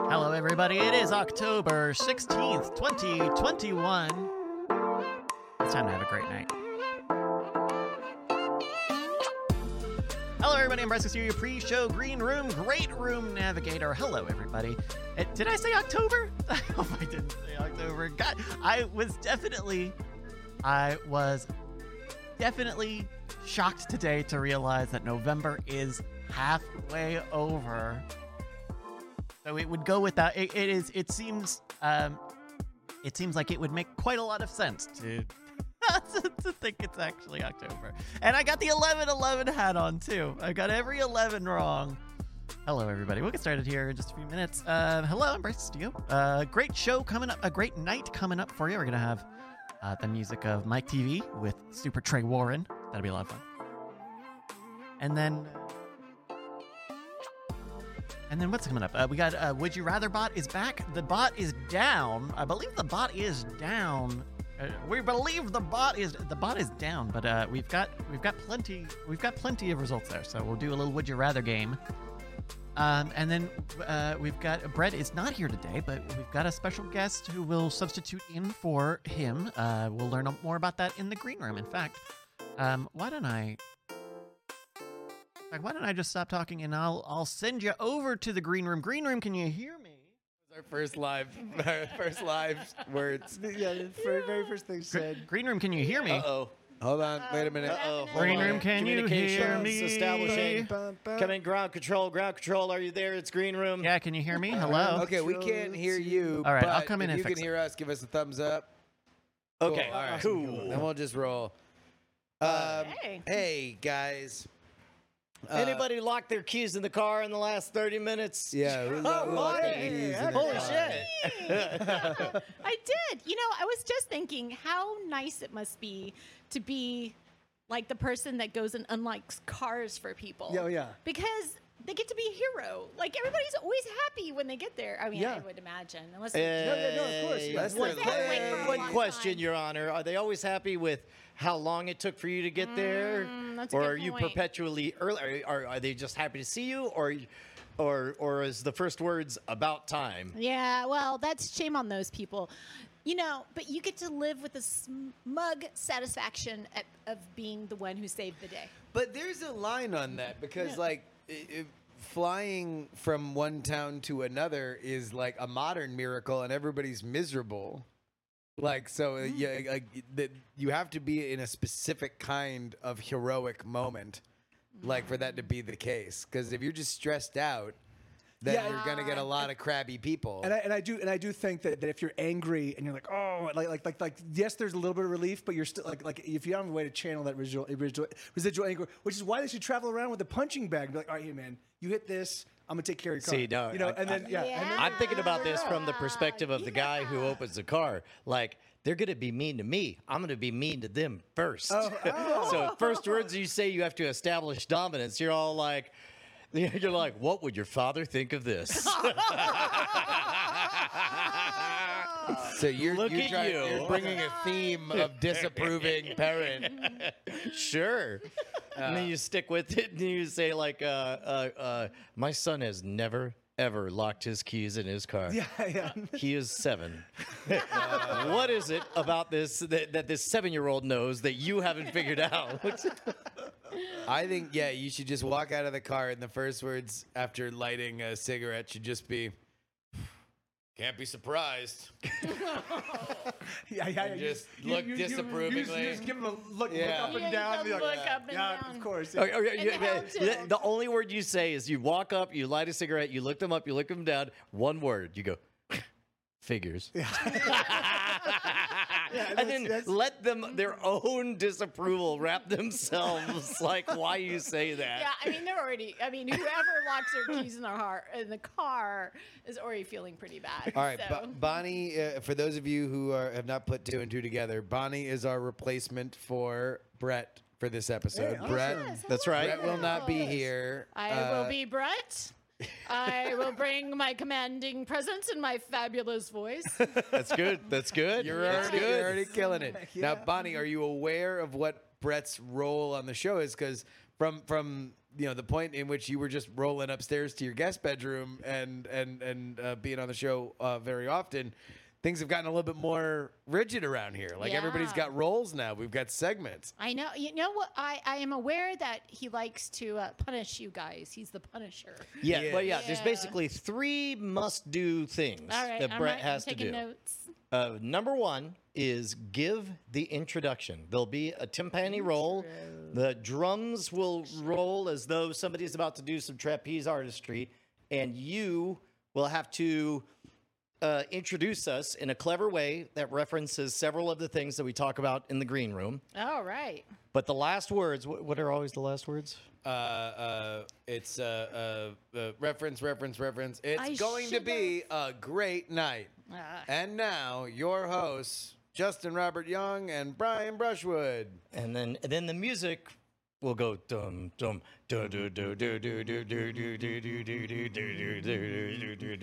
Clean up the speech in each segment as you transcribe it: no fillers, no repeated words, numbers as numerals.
Hello, everybody. It is October 16th, 2021. It's time to have a great night. Hello, everybody. I'm Bryce Osteria, pre-show green room, great room navigator. Hello, everybody. Did I say October? I hope I didn't say October. God, I was definitely shocked today to realize that November is halfway over. So it would go with that. It seems like it would make quite a lot of sense to think it's actually October. And I got the 11-11 hat on too. I got every 11 wrong. Hello, everybody. We'll get started here in just a few minutes. Hello, I'm Bryce Steele. Great show coming up. A great night coming up for you. We're gonna have the music of Mike TV with Super Trey Warren. That'll be a lot of fun. And then what's coming up? We got Would You Rather Bot is back. The bot is down. I believe the bot is down. We believe the bot is down, but we've got plenty of results there. So we'll do a little Would You Rather game. And then we've got Brett is not here today, but we've got a special guest who will substitute in for him. We'll learn more about that in the green room. In fact, why don't I just stop talking and I'll send you over to the green room. Green room, can you hear me? Our first live words. Yeah, very first thing said. Green room, can you hear me? Uh-oh. Hold on, wait a minute. Green room, can you hear me? Establishing. Coming, ground control, are you there? It's green room. Yeah, can you hear me? Hello. Okay, we can't hear you. All right, I'll come in and fix it. If you can hear us, give us a thumbs up. Okay, all right. Cool. And we'll just roll. Hey, guys. Anybody locked their keys in the car in the last 30 minutes? Yeah. Holy shit. Yeah, I did. You know, I was just thinking how nice it must be to be like the person that goes and unlocks cars for people. Yeah, yeah. Because they get to be a hero. Like, everybody's always happy when they get there. I mean, yeah. I would imagine. Unless of course. One question, time. Your Honor. Are they always happy with how long it took for you to get there? That's or a good are you point. Perpetually early? Are they just happy to see you? Or is the first words about time? Yeah, well, that's shame on those people. You know, but you get to live with the smug satisfaction of being the one who saved the day. But there's a line on that because, flying from one town to another is like a modern miracle, and everybody's miserable. Like, so you have to be in a specific kind of heroic moment, like, for that to be the case. Because if you're just stressed out, then you're gonna get a lot of crabby people. And I do think that if you're angry and you're like, oh, like yes, there's a little bit of relief, but you're still like if you don't have a way to channel that residual anger, which is why they should travel around with a punching bag and be like, all right, hey, man, you hit this, I'm gonna take care of your car. See, no, you know, and then I'm thinking about this from the perspective of the guy who opens the car, like. They're going to be mean to me. I'm going to be mean to them first. So first words you say, you have to establish dominance. You're like, what would your father think of this? So you're bringing a theme of disapproving parent. Sure. And then you stick with it and you say like, my son has never ever locked his keys in his car. Yeah. He is 7. What is it about this that this 7-year-old knows that you haven't figured out? I think, you should just walk out of the car and the first words after lighting a cigarette should just be, can't be surprised. And just look disapprovingly. You just give them a look, look up and down. Be like, look up and down. Of course. Yeah. The only word you say is you walk up, you light a cigarette, you look them up, you look them down. One word. You go, figures. Yeah. and then let them, their own disapproval wrap themselves like why you say that. Yeah, I mean, whoever locks their keys in the car is already feeling pretty bad. All right, so. Bonnie, for those of you who have not put 2 and 2 together, Bonnie is our replacement for Brett for this episode. Hey, Brett, that's right. Brett will not be here. I will be Brett. I will bring my commanding presence and my fabulous voice. That's good. That's good. You're already killing it. Yeah. Now, Bonnie, are you aware of what Brett's role on the show is? Because from you know the point in which you were just rolling upstairs to your guest bedroom and being on the show very often, things have gotten a little bit more rigid around here. Like everybody's got roles now. We've got segments. I know. You know what? I am aware that he likes to punish you guys. He's the punisher. Yeah. Well, yeah. There's basically three must-do things that Brett has to do. I'm taking notes. Number one is give the introduction. There'll be a timpani roll. The drums will roll as though somebody's about to do some trapeze artistry, and you will have to introduce us in a clever way that references several of the things that we talk about in the green room. All right. But the last words, what are always the last words? It's reference. It's going to be a great night. And now your hosts, Justin Robert Young and Brian Brushwood. And then the music will go dum dum do do do do do do do do do do do do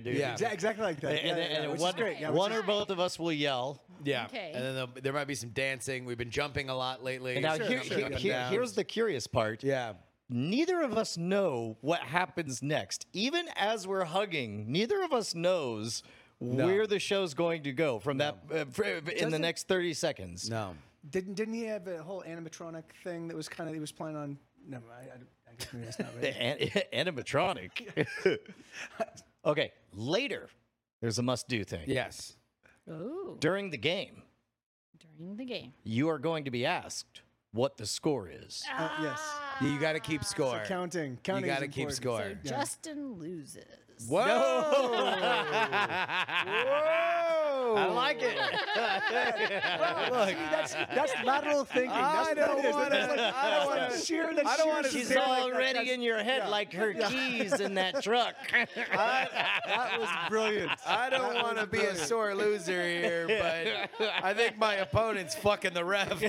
do. Yeah, exactly like that. And one or both of us will yell. Yeah. Okay. And then there might be some dancing. We've been jumping a lot lately. Now here's the curious part. Yeah. Neither of us know what happens next. Even as we're hugging, neither of us knows where the show's going to go from that in the next 30 seconds. No. Didn't he have a whole animatronic thing that was kind of he was planning on? No, I guess maybe that's not right. Animatronic. Okay, later there's a must-do thing. Yes. Ooh. During the game, you are going to be asked what the score is. Yes. You got to keep score. So counting. You got to keep score. So Justin loses. Whoa! Whoa! I like it. Well, look, that's lateral thinking. I don't want to. She's already in your head like her keys in that truck. That was brilliant. I don't want to be a sore loser here, but I think my opponent's fucking the ref.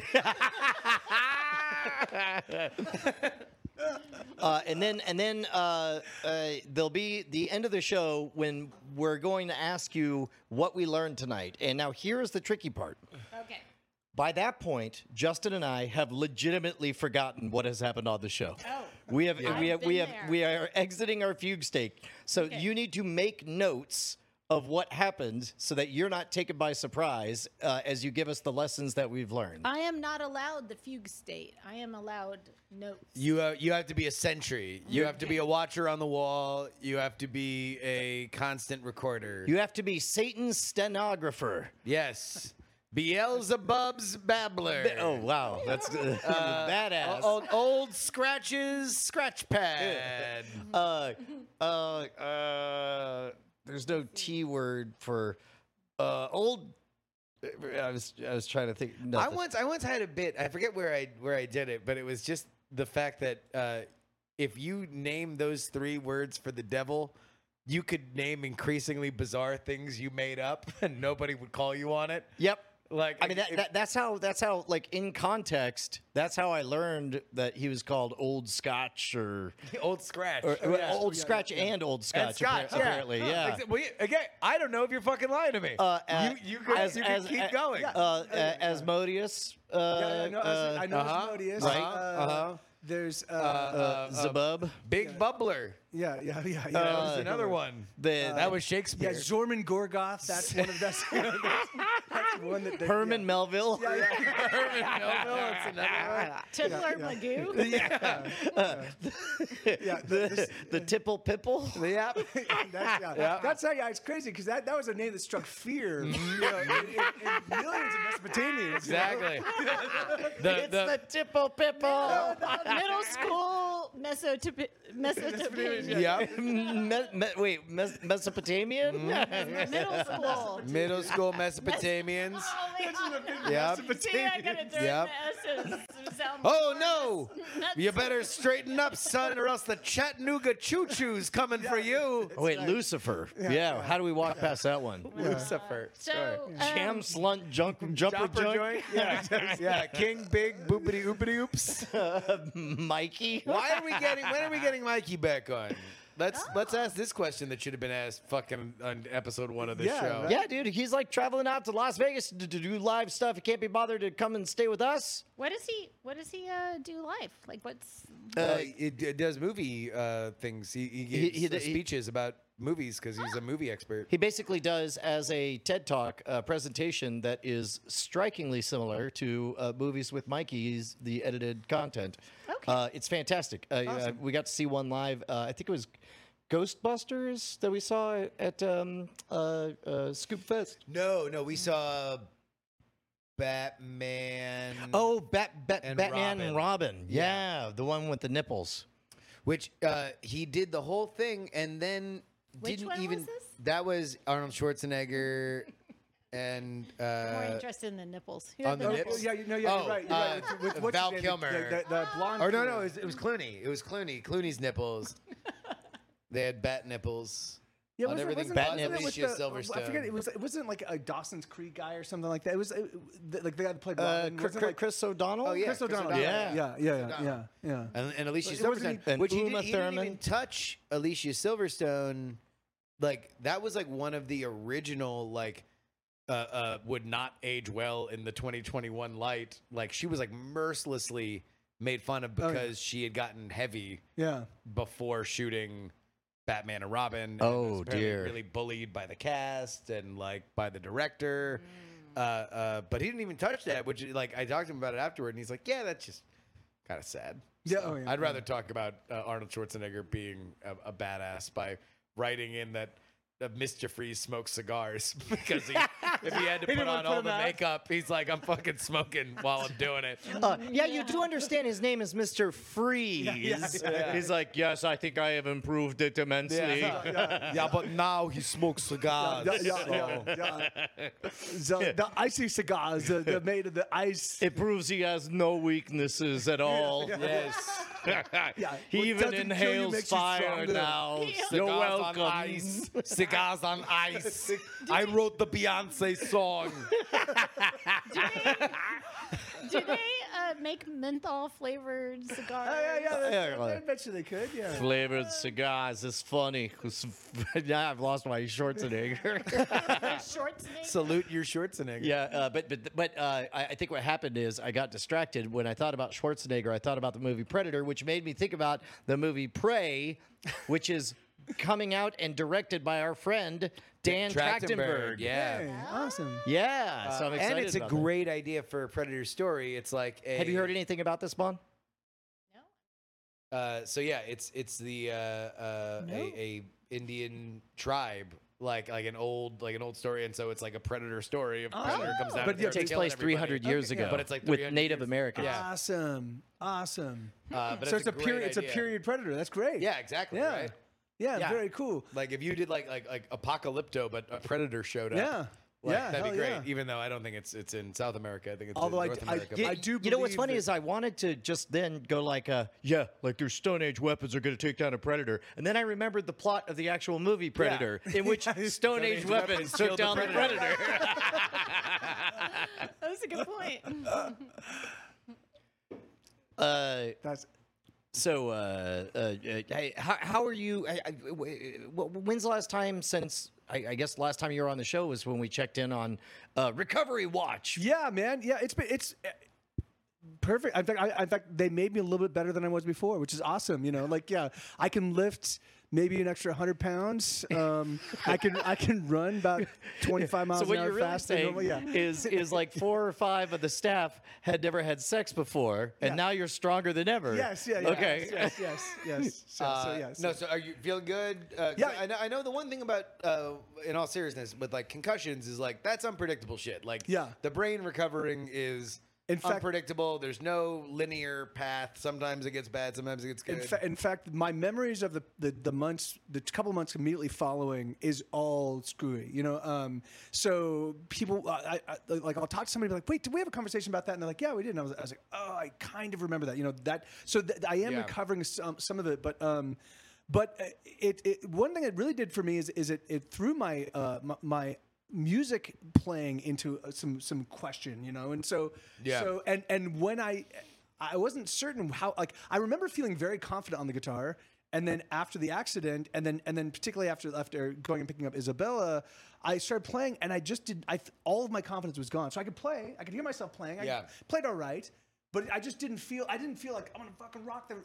And then there'll be the end of the show when we're going to ask you what we learned tonight. And now here's the tricky part. Okay. By that point, Justin and I have legitimately forgotten what has happened on the show. Oh. We are exiting our fugue state. So you need to make notes of what happened so that you're not taken by surprise as you give us the lessons that we've learned. I am not allowed the fugue state. I am allowed notes. You have to be a sentry. You have to be a watcher on the wall. You have to be a constant recorder. You have to be Satan's stenographer. Yes. Beelzebub's babbler. Oh, wow. That's badass. Old Scratch's scratch pad. There's no T word for old. I was trying to think. Nothing. I once had a bit. I forget where I did it, but it was just the fact that if you name those three words for the devil, you could name increasingly bizarre things you made up, and nobody would call you on it. Yep. Like I mean, that's how like in context, that's how I learned that he was called Old Scotch or Old Scratch, and Old Scotch. And Scotch apparently, yeah. Well, again, I don't know if you're fucking lying to me. You can keep going. Asmodeus. I know Asmodeus. Right. There's Zabub, Big Bubbler. Yeah. That was another one. That was Shakespeare. Yeah, Zorman Gorgoth. That's one of those. That's one that. Herman Melville. Yeah. Herman Melville. It's another one. Tippler Magoo. Yeah. The Tipple Pipple. Yeah. That's how. Yeah, it's crazy because that was a name that struck fear in millions of Mesopotamians. Exactly. The Tipple Pipple. No. Middle school Mesopotamian. Yeah. Mesopotamian? Middle school Mesopotamians. Oh, no. You better straighten up, son, or else the Chattanooga choo-choo's coming for you. Oh, wait, Lucifer. Yeah. How do we walk past that one? Lucifer. Jam slunt jumper joint. Yeah. King Big Boopity Oopity Oops. Mikey. When are we getting Mikey back on? Let's ask this question that should have been asked fucking on episode 1 of this show. Right? Yeah, dude, he's like traveling out to Las Vegas to do live stuff. He can't be bothered to come and stay with us. What does he do live? Like what's it does movie things. He gives speeches about movies because he's a movie expert. He basically does as a TED Talk presentation that is strikingly similar to Movies with Mikey's, the edited content. Okay. It's fantastic. Awesome. We got to see one live. I think it was Ghostbusters that we saw at Scoop Fest. No, we saw Batman. Oh, Batman and Robin. Yeah, the one with the nipples. Which he did the whole thing and then Which one was this? That was Arnold Schwarzenegger and I'm more interested in the nipples. On the nipples? Yeah, you're right. You're right. With Val Kilmer. The blonde. Or no, it was Clooney. It was Clooney. Clooney's nipples. They had bat nipples. Yeah, on everything. Bat nipples. Silverstone. I forget. It wasn't like a Dawson's Creek guy or something like that. It was like the guy that played Robin. Chris O'Donnell? Oh, yeah. Chris O'Donnell. Yeah. And Alicia Silverstone. Which he didn't even touch Alicia Silverstone. Like, that was like one of the original, like, would not age well in the 2021 light. Like, she was like mercilessly made fun of because she had gotten heavy before shooting Batman and Robin. Oh, dear. Really bullied by the cast and like by the director. But he didn't even touch that, which like I talked to him about it afterward and he's like, yeah, that's just kind of sad. Yeah, so I'd rather talk about Arnold Schwarzenegger being a badass by writing in that Mr. Freeze smokes cigars because if he had to put on all the makeup, he's like, I'm fucking smoking while I'm doing it. You do understand his name is Mr. Freeze. Yeah. He's like, yes, I think I have improved it immensely. Yeah, but now he smokes cigars. So the icy cigars, they're made of the ice. It proves he has no weaknesses at all. Yes. He even inhales fire now. You're welcome. Cigars on ice. I wrote the Beyonce song. Do they make menthol flavored cigars? I bet you they could. Yeah. Flavored cigars is funny. Yeah, I've lost my Schwarzenegger. Schwarzenegger. Salute your Schwarzenegger. Yeah, but I think what happened is I got distracted when I thought about Schwarzenegger. I thought about the movie Predator, which made me think about the movie Prey, which is coming out and directed by our friend Dan Trachtenberg. Yeah, awesome. Yeah, so I'm excited. And it's about a great idea for a Predator story. It's like, have you heard anything about this, Bon? No. It's the a Indian tribe. Like an old story, and so it's like a Predator story. If Predator comes out, but it takes place 300 years ago. Yeah. But it's like with Native Americans. Yeah. Awesome. But so it's a period. It's a period Predator. That's great. Yeah, exactly. Yeah. Right? Yeah, very cool. Like if you did like Apocalypto, but a Predator showed up. Yeah. That'd be great. Yeah. Even though I don't think it's in South America, I think it's in North America. I do. You know what's funny is I wanted to just then go like your Stone Age weapons are going to take down a predator, and then I remembered the plot of the actual movie Predator, in which Stone Age weapons took down the predator. That was a good point. How are you? When's the last time since? I guess last time you were on the show was when we checked in on Recovery Watch. Yeah, man. Yeah, it's perfect. In fact, they made me a little bit better than I was before, which is awesome. You know, I can lift maybe an extra 100 pounds. I can run about 25 miles an hour faster. So what you're really saying is like 4 or 5 of the staff had never had sex before, and now you're stronger than ever. Yes, yeah, okay. Yes. So are you feeling good? I know the one thing about, in all seriousness, with like concussions is like that's unpredictable shit. Like the brain recovering is... In fact, unpredictable. There's no linear path. Sometimes it gets bad. Sometimes it gets good. In fact, my memories of the months, the couple months immediately following, is all screwy. You know, so people I'll talk to somebody and be like, wait, did we have a conversation about that? And they're like, yeah, we did. And I was like, oh, I kind of remember that. You know that. So I am recovering some of it, but it one thing it really did for me is it threw my my music playing into some question, you know, and so when I wasn't certain how, like, I remember feeling very confident on the guitar And then after the accident, and then particularly after going and picking up Isabella, I started playing, and I just did. All of my confidence was gone, so I could play. I could hear myself playing. I played all right, but I just didn't feel. I didn't feel like I'm gonna fucking rock the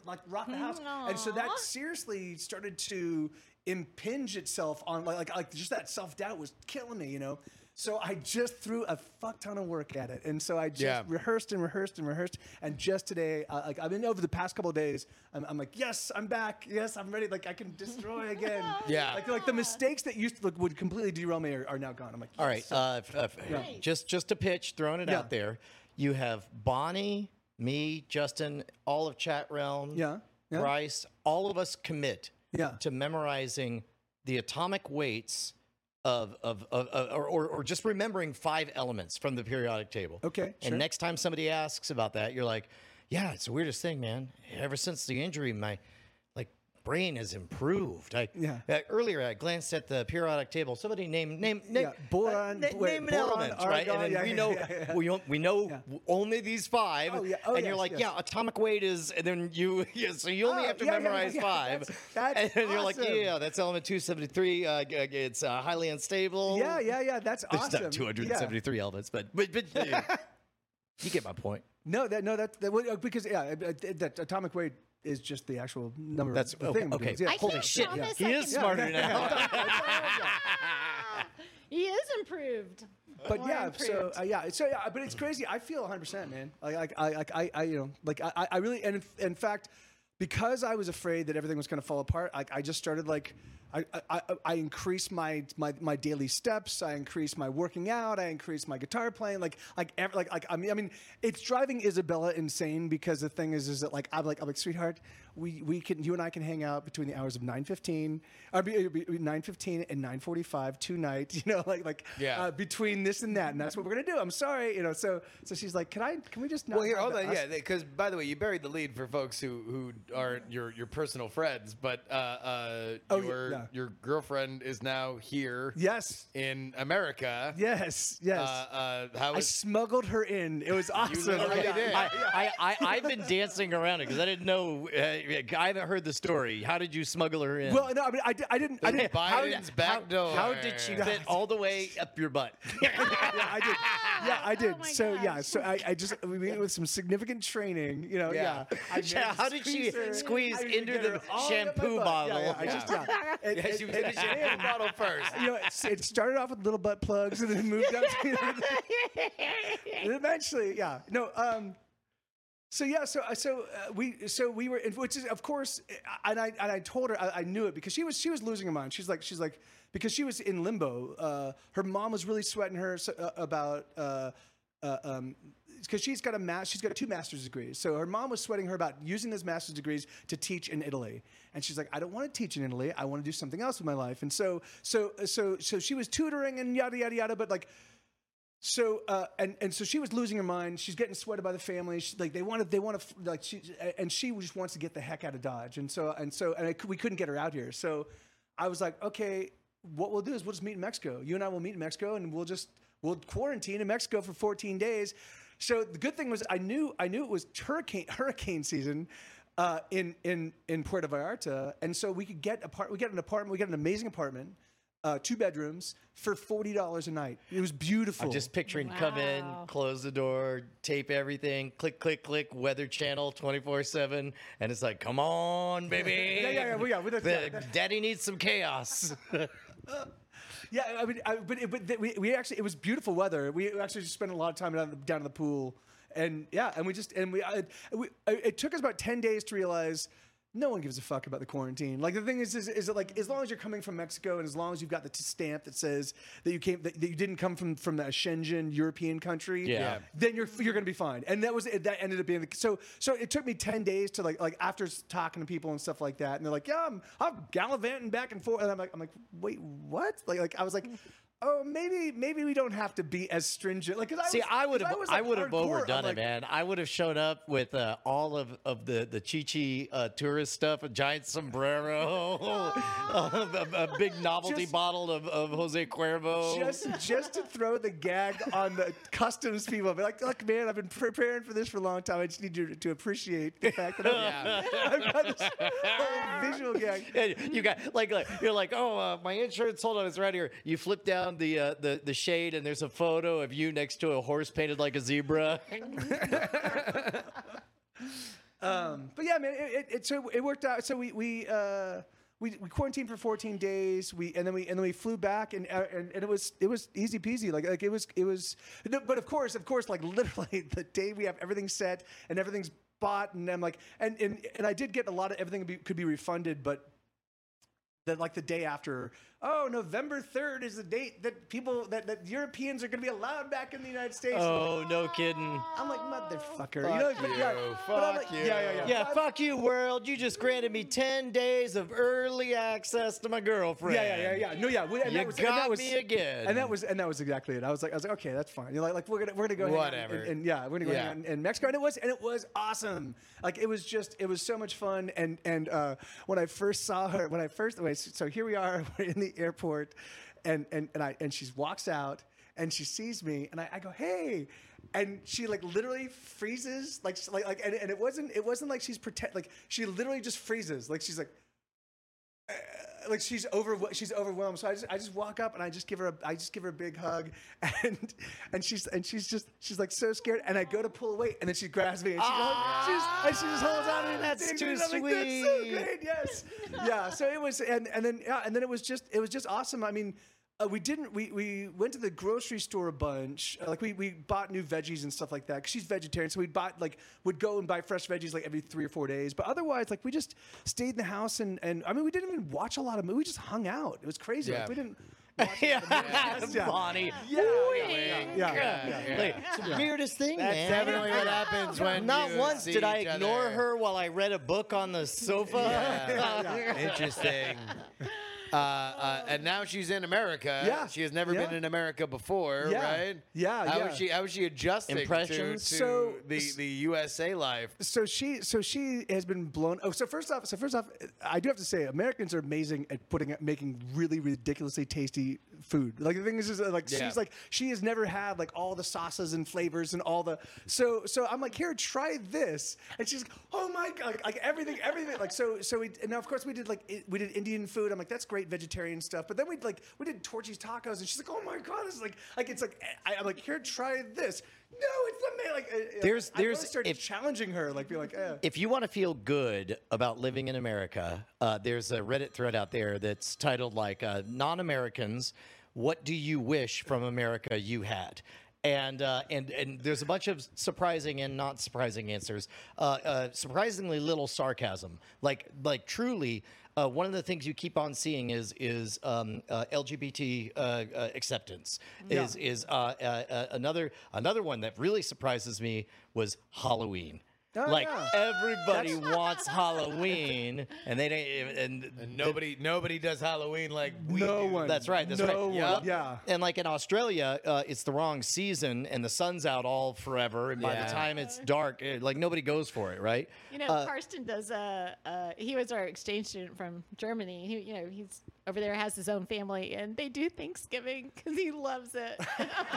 house. Aww. And so that seriously started to impinge itself on like just that self doubt was killing me, you know. So I just threw a fuck ton of work at it, and so I just rehearsed and rehearsed, and just today, like I've been over the past couple of days, I'm like, yes, I'm back, yes, I'm ready, like I can destroy again. Like the mistakes that used to would completely derail me are now gone. I'm like, yes. All right, just a pitch, throwing it out there. You have Bonnie, me, Justin, all of Chat Realm, Bryce, all of us commit to memorizing the atomic weights. Or just remembering 5 elements from the periodic table. Okay. And next time somebody asks about that, you're like, yeah, it's the weirdest thing, man. Ever since the injury, my brain has improved. Earlier, I glanced at the periodic table. Somebody name boron, name an element, right? And then we know only these 5. Atomic weight is, and then you only have to memorize 5. That's and you're awesome. Like, yeah, that's element 273. It's highly unstable. Yeah, that's awesome. There's not 273 elements, but you get my point. Because atomic weight is just the actual number. That's the thing. Okay. Holy shit. He is smarter now. He is improved. But but it's crazy. I feel 100%, man. In fact, because I was afraid that everything was going to fall apart, I just started I increased my daily steps. I increased my working out. I increased my guitar playing. It's driving Isabella insane because the thing is that I'm like, sweetheart, you and I can hang out between the hours of 9:15, or 9:15 and 9:45 tonight. Between this and that, and that's what we're gonna do. I'm sorry, you know. So she's like, can we just? Well, here, hold on, because by the way, you buried the lead for folks who aren't your personal friends, but your girlfriend is now here. Yes. In America. Yes. I smuggled her in. It was awesome. I've been dancing around it because I didn't know. I haven't heard the story. How did you smuggle her in? Well, no, I mean, I didn't. Biden's back door. How did she fit all the way up your butt? I did. Oh so I mean, with some significant training, you know. How did she squeeze into the shampoo bottle? She was in the shampoo bottle first. You know, it started off with little butt plugs and then moved up to and eventually, we were, which is of course, and I told her I knew it because she was losing her mind. She's like because she was in limbo. Her mom was really sweating her about because she's got 2 master's degrees. So her mom was sweating her about using those master's degrees to teach in Italy. And she's like, I don't want to teach in Italy. I want to do something else with my life. And so she was tutoring and yada, yada, yada. But so she was losing her mind. She's getting sweated by the family. She just wants to get the heck out of Dodge. We couldn't get her out here. So I was like, okay, what we'll do is we'll just meet in Mexico. You and I will meet in Mexico and we'll quarantine in Mexico for 14 days. So the good thing was I knew it was hurricane season in Puerto Vallarta, and so we could get an amazing apartment, 2 bedrooms for $40 a night. It was beautiful. I'm just picturing come in, close the door, tape everything, click, click, click, Weather Channel 24/7, and it's like, come on, baby, Daddy needs some chaos. It was beautiful weather. We actually just spent a lot of time down in the pool, it took us about 10 days to realize no one gives a fuck about the quarantine. Like the thing is as long as you're coming from Mexico and as long as you've got the stamp that says that you came that you didn't come from that Schengen European country, then you're going to be fine. And that ended up being so it took me 10 days to like after talking to people and stuff like that, and they're like, yeah, I'm gallivanting back and forth, and I'm like, wait, what? Like I was like. oh, maybe we don't have to be as stringent. Like, I would have overdone it, man. I would have shown up with all of the Chi-Chi tourist stuff, a giant sombrero, a big novelty bottle of Jose Cuervo. Just to throw the gag on the customs people. Be like, look, man, I've been preparing for this for a long time. I just need you to appreciate the fact that I've got this whole visual gag. And you got, you're like, oh, my insurance, hold on, it's right here. You flip down the shade, and there's a photo of you next to a horse painted like a zebra. But yeah, man, it worked out. So we quarantined for 14 days. And then we flew back, and it was easy peasy. But of course, like literally the day we have everything set and everything's bought, and I'm like, and I did get a lot of everything could be refunded, but. That like the day after, oh, November 3rd is the date that that Europeans are going to be allowed back in the United States. Oh, no kidding. I'm like, motherfucker. Fuck you. Yeah, fuck you, world. You just granted me 10 days of early access to my girlfriend. Yeah. No, yeah. You got me again. And that was exactly it. I was like, okay, that's fine. You're like, we're gonna go. Whatever. We're gonna go in Mexico, and it was awesome. Like it was so much fun. And when I first saw her, so here we are. We're in the airport, and she walks out, and she sees me, and I go, hey, and she like literally freezes, like, and it wasn't like she's she literally just freezes, like she's like. Like she's overwhelmed. So I just walk up and I just give her a big hug, and she's like so scared. And I go to pull away, and then she grabs me and she just holds on. And that's too sweet. I'm like, that's so great. Yes. Yeah. So it was, and then it was just awesome. I mean. We went to the grocery store a bunch. We bought new veggies and stuff like that. 'Cause she's vegetarian, so would go and buy fresh veggies like every 3 or 4 days. But otherwise, we just stayed in the house and I mean, we didn't even watch a lot of movies. We just hung out. It was crazy. Yeah. Like, we didn't. Bonnie. Yeah. It's the weirdest thing, man. That's definitely what happens when not you once see did I ignore other. Her while I read a book on the sofa. Yeah. Interesting. And now she's in America. Yeah. She has never been in America before, right? Yeah. How is she adjusting to the USA life? So she has been blown. Oh, so first off, I do have to say Americans are amazing at making really ridiculously tasty food. Like the thing is she's like she has never had like all the sauces and flavors and all the so I'm like, here, try this, and she's like, oh my god, like everything like so we now of course we did Indian food. I'm like, that's great. Vegetarian stuff, but then we did Torchy's tacos, and she's like, "Oh my god, this is like it's I'm like, here, try this." No, it's amazing. I started challenging her, like, be like, eh. If you want to feel good about living in America, there's a Reddit thread out there that's titled like "Non-Americans, what do you wish from America you had?" And there's a bunch of surprising and not surprising answers. Surprisingly little sarcasm. Like truly, one of the things you keep on seeing is LGBT acceptance. Yeah. Is another one that really surprises me was Halloween. Oh, everybody wants Halloween, and they didn't, and nobody does Halloween like we do. One. That's right. Yep. Yeah. And like in Australia, it's the wrong season, and the sun's out all forever, and by the time it's dark, like nobody goes for it, right? You know, Karsten does. He was our exchange student from Germany. He's over there, has his own family, and they do Thanksgiving because he loves it.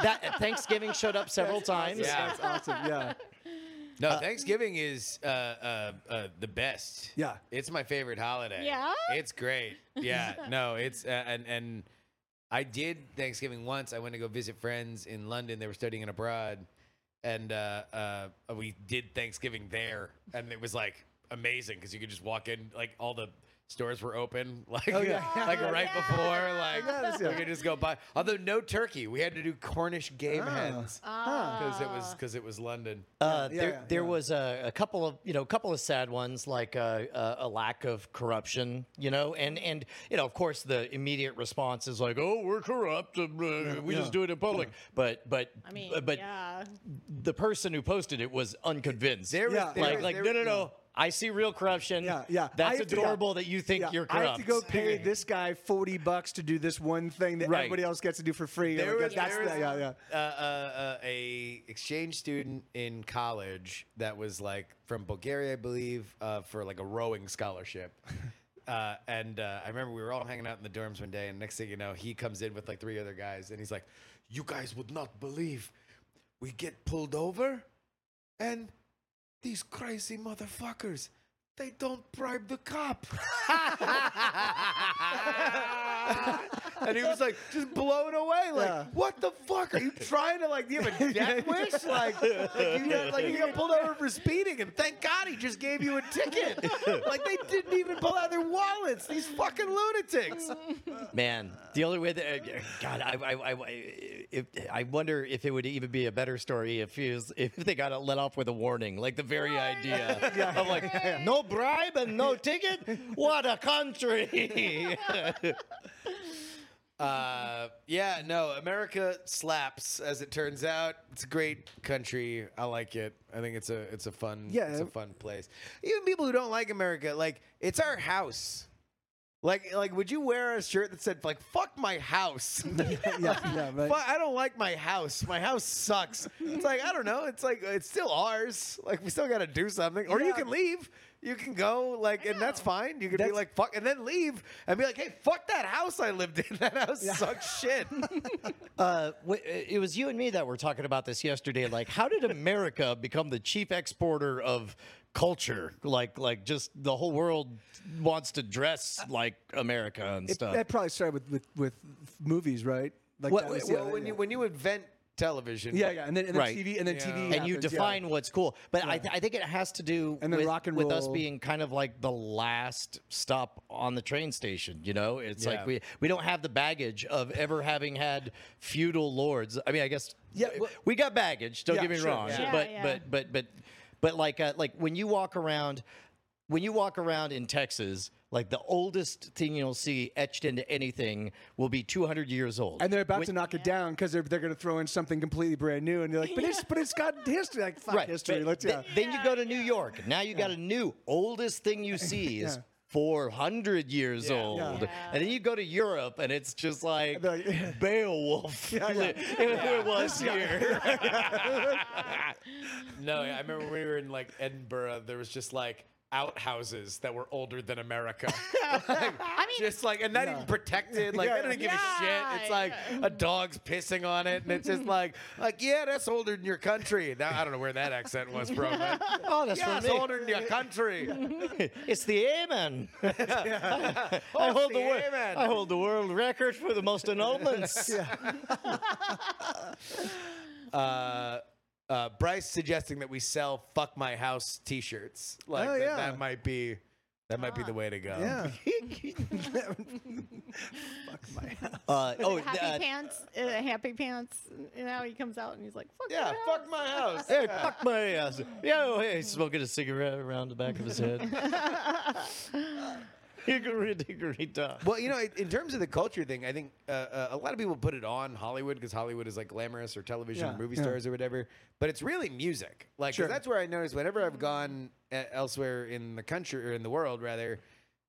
That Thanksgiving showed up several times. Awesome. Yeah, that's awesome. Yeah. No, Thanksgiving is the best. Yeah, it's my favorite holiday. Yeah, it's great. Yeah, no, it's and I did Thanksgiving once. I went to go visit friends in London. They were studying abroad, and we did Thanksgiving there, and it was like amazing because you could just walk in, like all the stores were open, before we could just go buy. Although no turkey, we had to do Cornish game hens because it was London. There was a couple of sad ones, like a lack of corruption, and of course the immediate response is like, oh, we're corrupt, we just do it in public. But the person who posted it was unconvinced. There was, no. I see real corruption. Yeah, yeah. That's adorable that you think you're corrupt. I have to go pay this guy $40 to do this one thing that everybody else gets to do for free. There was a exchange student in college that was like from Bulgaria, I believe, for like a rowing scholarship. I remember we were all hanging out in the dorms one day, and next thing you know, he comes in with like three other guys, and he's like, "You guys would not believe, we get pulled over, and these crazy motherfuckers, they don't bribe the cop." And he was like, just blown away. Like, what the fuck? Are you trying to, like, do you have a death wish? Like, you got pulled over for speeding, and thank God he just gave you a ticket. Like, they didn't even pull out their wallets. These fucking lunatics. Man, the only way that, God, I wonder if it would even be a better story if they got let off with a warning. Like, the very idea of, like, no bribe and no ticket? What a country. Yeah, no, America slaps, as it turns out. It's a great country. I like it. I think it's a fun place. Even people who don't like America, like, it's our house. Like, would you wear a shirt that said, like, fuck my house? But I don't like my house. My house sucks. It's like, I don't know. It's like, it's still ours. Like, we still got to do something. Or you can leave. You can go, like, and that's fine. You can be like, fuck, and then leave and be like, hey, fuck that house I lived in. That house sucks shit. It was you and me that were talking about this yesterday. Like, how did America become the chief exporter of culture? Like, just the whole world wants to dress like America and stuff. That probably started with movies, right? Like, when you invent television, and then TV, and then TV, and you define what's cool. But I think it has to do with rock and roll, with us being kind of like the last stop on the train station. You know, it's like we don't have the baggage of ever having had feudal lords. I mean, I guess we got baggage. Don't get me wrong, but like when you walk around in Texas, like, the oldest thing you'll see etched into anything will be 200 years old. And they're about to knock it down because they're going to throw in something completely brand new. And they're like, but it's got history. Like, fuck history. Then you go to New York. And now you got a new oldest thing you see is 400 years old. And then you go to Europe, and it's just like Beowulf. It was here. No, I remember when we were in, like, Edinburgh, there was just, like, outhouses that were older than America. And not even protected. Like, they don't give a shit. It's like a dog's pissing on it, and it's just like, yeah, that's older than your country. Now, I don't know where that accent was from. Oh, that's from me. It's older than your country. It's the amen. I hold the world record for the most annulments. Bryce suggesting that we sell "fuck my house" T-shirts. Like that might be the way to go. Yeah. Fuck my house. Happy pants. Happy pants. You know, he comes out and he's like, "Fuck my house." Hey, fuck my house. Yo, hey, smoking a cigarette around the back of his head. Well, you know, in terms of the culture thing, I think a lot of people put it on Hollywood because Hollywood is like glamorous, or television or movie stars or whatever. But it's really music. Like, that's where I noticed whenever I've gone elsewhere in the country or in the world, rather,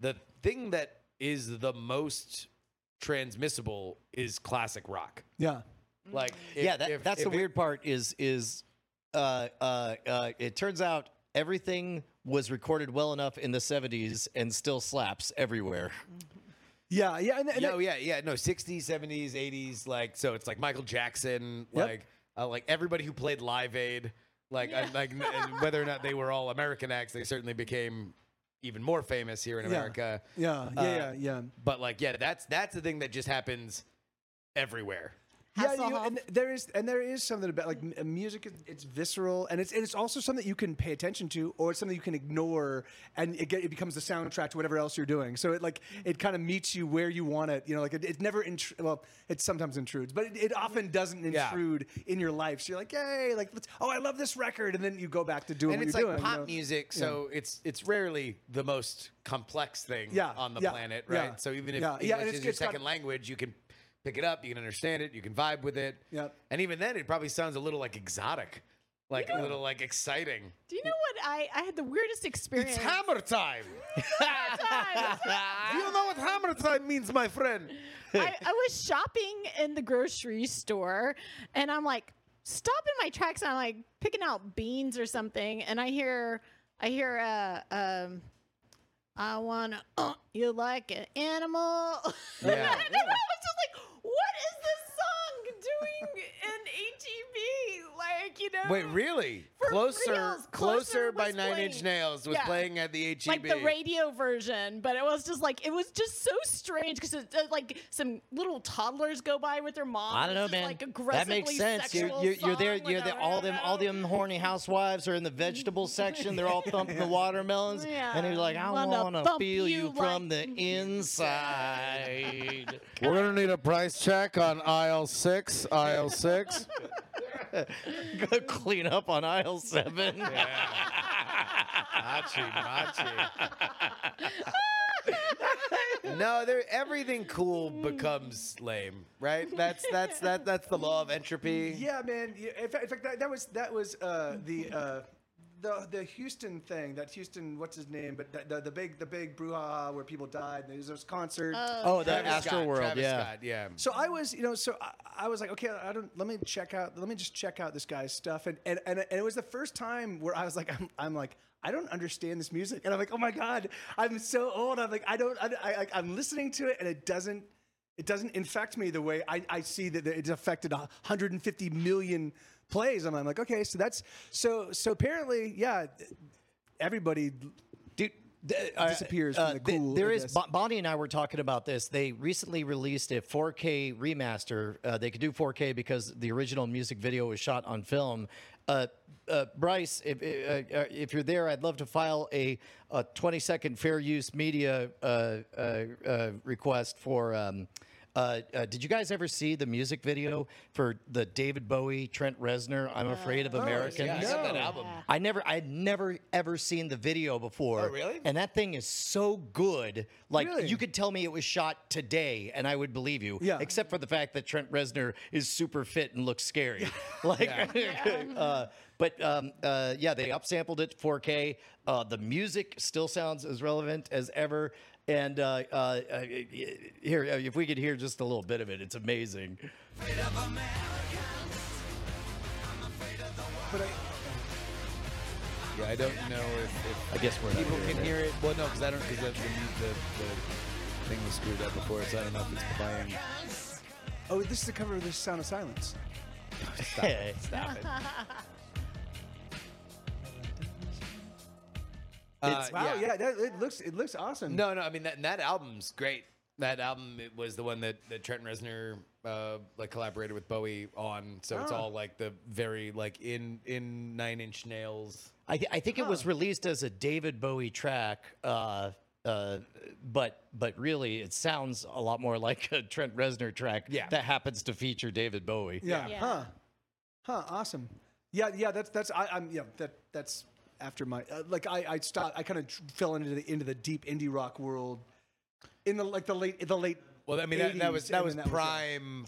the thing that is the most transmissible is classic rock. Yeah. Like, that's the weird part is it turns out everything was recorded well enough in the 70s and still slaps everywhere. No, 60s, 70s, 80s, like, so it's like Michael Jackson, like everybody who played Live Aid, and whether or not they were all American acts, they certainly became even more famous here in America. But that's the thing that just happens everywhere. And there is something about, like, music. It's visceral, and it's also something that you can pay attention to, or it's something you can ignore, and it becomes the soundtrack to whatever else you're doing. So it kind of meets you where you want it. You know, like it never it sometimes intrudes, but it often doesn't intrude in your life. So you're like, yay, like, I love this record, and then you go back to doing what you're doing. And it's like pop music, so it's rarely the most complex thing on the planet, right? Yeah. So even if English is your second language, you can pick it up, you can understand it, you can vibe with it. Yep. And even then, it probably sounds a little, like, exotic. like a little like exciting. Do you know what I had the weirdest experience? It's hammer time. You know what hammer time means, my friend. I was shopping in the grocery store, and I'm like, stop in my tracks, and I'm like picking out beans or something, and I hear I want to, you like an animal. Yeah. And I was just like, what is this song doing in HEB? Like, you know. Wait, really? Closer by Nine Inch Nails was playing at the HEB. Like the radio version, but it was just so strange because it's like some little toddlers go by with their mom. I don't know, man. Like aggressively that makes sense. You're there. You're there. All them horny housewives are in the vegetable section. They're all thumping the watermelons, and he's like, I want to feel you from the inside. We're gonna need a price check on aisle 6. Go clean up on aisle 7. Yeah. Machi. No, everything cool becomes lame, right? That's the law of entropy. Yeah, man. In fact, that was the Houston thing, that Houston, what's his name? But the big brouhaha where people died. There was this concert. That Astroworld, yeah. Scott, yeah. So I was, I was like, okay, let me just check out this guy's stuff, and it was the first time where I was like, I'm like, I don't understand this music, and I'm like, oh my god, I'm so old. I'm like, I'm listening to it, and it doesn't infect me the way I see that it's affected 150 million plays. And I'm like, okay, so that's so apparently, yeah, everybody disappears from the cool. There is Bonnie and I were talking about this. They recently released a 4K remaster. They could do 4K because the original music video was shot on film. Bryce, if you're there, I'd love to file a 20-second fair use media request for. Did you guys ever see the music video for the David Bowie, Trent Reznor, I'm Afraid of Americans? Yeah, I got that album. I'd never ever seen the video before. Oh, really? And that thing is so good. Like, really? You could tell me it was shot today, and I would believe you. Yeah. Except for the fact that Trent Reznor is super fit and looks scary. Like, they upsampled it to 4K. The music still sounds as relevant as ever. And here, if we could hear just a little bit of it, it's amazing. Afraid of Americans. I'm afraid of the world. But I don't know if I guess we're people can hear it. Well, no, because I don't, because the thing was screwed up before, so I don't know if it's playing. Oh, this is the cover of The Sound of Silence. Stop it. It looks awesome. No, I mean that album's great. That album, it was the one that Trent Reznor collaborated with Bowie on. So it's all like the very like in Nine Inch Nails. I think it was released as a David Bowie track, but really it sounds a lot more like a Trent Reznor track that happens to feature David Bowie. Yeah. Yeah. Huh. Awesome. Yeah. That's. After my I stopped. I kind of fell into the deep indie rock world in the like the late. Well, I mean 80s, that was prime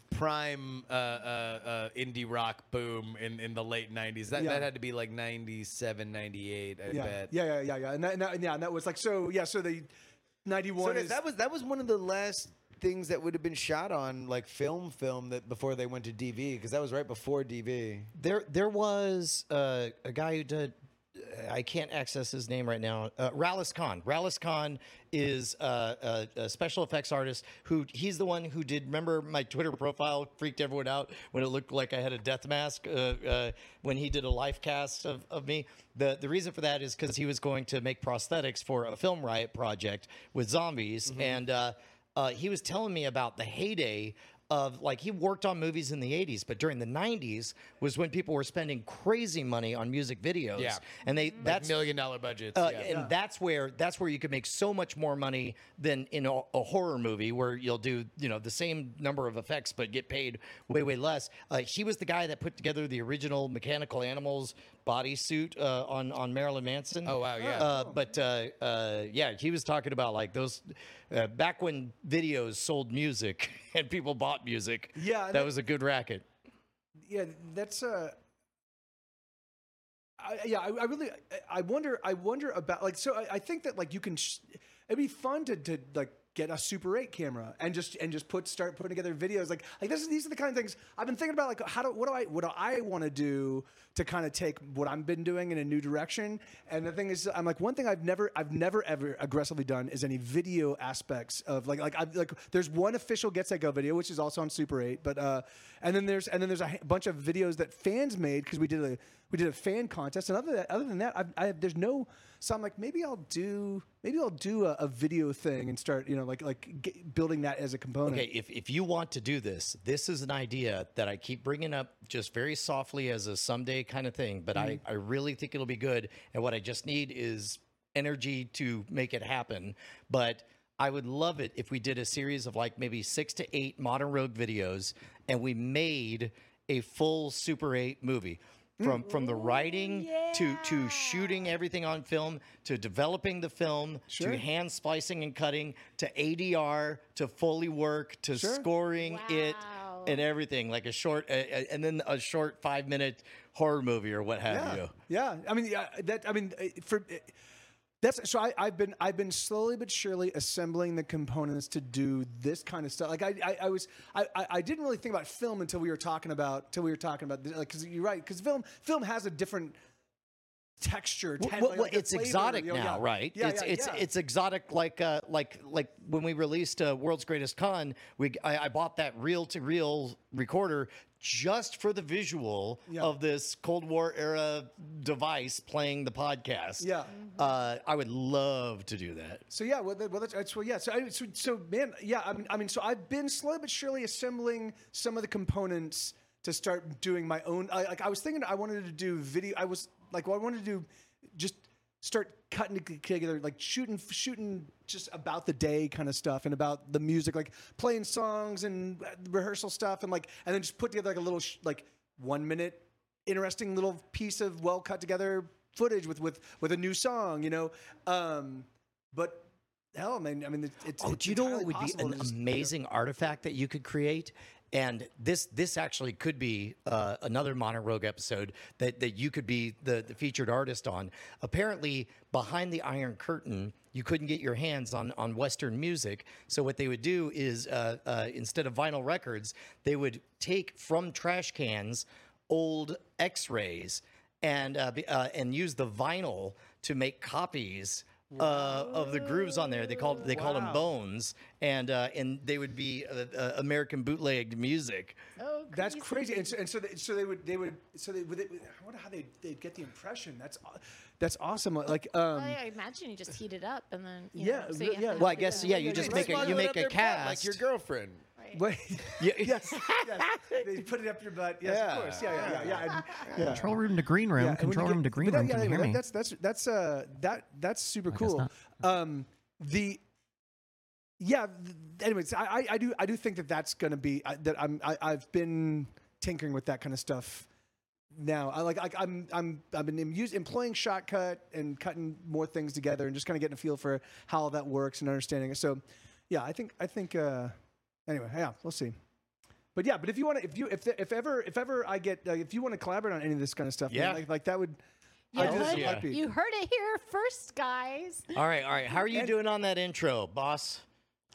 indie rock boom in the late 90s. That had to be like 97, 98. I bet. Yeah. And that was like so the 91. So that was one of the last things that would have been shot on like film that before they went to DV, because that was right before DV. There was a guy who did. I can't access his name right now. Rallis Khan. Rallis Khan is a special effects artist he's the one who did. Remember my Twitter profile freaked everyone out when it looked like I had a death mask when he did a life cast of me. The reason for that is because he was going to make prosthetics for a Film Riot project with zombies, and he was telling me about the heyday of like he worked on movies in the 80s, but during the 90s was when people were spending crazy money on music videos. Yeah. And that's $1 million budgets. And that's where you could make so much more money than in a horror movie where you'll do, the same number of effects but get paid way, way less. He was the guy that put together the original mechanical animals bodysuit on Marilyn Manson. Oh wow, yeah. He was talking about like those back when videos sold music and people bought music. Yeah, that was a good racket. Yeah, that's I wonder about, like, so I think that, like, you can, it'd be fun to like, get a Super 8 camera and just start putting together videos. Like these are the kind of things I've been thinking about. Like, what do I want to do to kind of take what I've been doing in a new direction? And the thing is, I'm like, one thing I've never ever aggressively done is any video aspects of like there's one official Gets That Go video, which is also on Super 8, but and then there's a bunch of videos that fans made because we did a fan contest. And other than that, so I'm like, maybe I'll do a video thing and start, you know, like building that as a component. Okay, if you want to do this is an idea that I keep bringing up just very softly as a someday kind of thing, but mm-hmm. I really think it'll be good. And what I just need is energy to make it happen. But I would love it if we did a series of like maybe 6 to 8 modern rogue videos and we made a full Super 8 movie. From the writing to shooting everything on film, to developing the film, to hand splicing and cutting, to ADR, to Foley work, to scoring it and everything, like a short 5-minute horror movie or what have you. Yeah, I've been slowly but surely assembling the components to do this kind of stuff. Like I didn't really think about film until we were talking about this, like, because you're right, because film has a different texture. Well, it's exotic now, right? Yeah, it's exotic. Like when we released World's Greatest Con, I bought that reel-to-reel recorder just for the visual of this Cold War era device playing the podcast. Yeah, I would love to do that. So yeah, So I've been slowly but surely assembling some of the components to start doing my own. I was thinking I wanted to do video. I wanted to do, just start cutting together, like shooting just about the day kind of stuff and about the music, like playing songs and rehearsal stuff, and like, and then just put together like a little, like 1-minute interesting little piece of well cut together footage with a new song, you know? But hell, man, I mean, it's you know what would be an amazing artifact that you could create? And this actually could be another Modern Rogue episode that you could be the featured artist on. Apparently, behind the Iron Curtain, you couldn't get your hands on Western music. So what they would do is, instead of vinyl records, they would take from trash cans old X-rays and use the vinyl to make copies of the grooves on there. They called them bones, and they would be American bootleg music. Oh, crazy. That's crazy. And so they would. I wonder how they'd get the impression. That's awesome. Like, I imagine you just heat it up and then Well, I guess you just make it. You make a cast like your girlfriend. Right. Yes. They put it up your butt. Yes, of course. Yeah. Control room to green room. Control room to green room. That's super cool. Anyways, I do think that that's going to be that. I've been tinkering with that kind of stuff now. I've been employing shortcut and cutting more things together and just kind of getting a feel for how that works and understanding it. So, yeah, I think. Anyway, yeah, we'll see. But yeah, but if you want to, if ever I get, if you want to collaborate on any of this kind of stuff, yeah, man, like that would. You heard it here first, guys. All right. How are you doing on that intro, boss?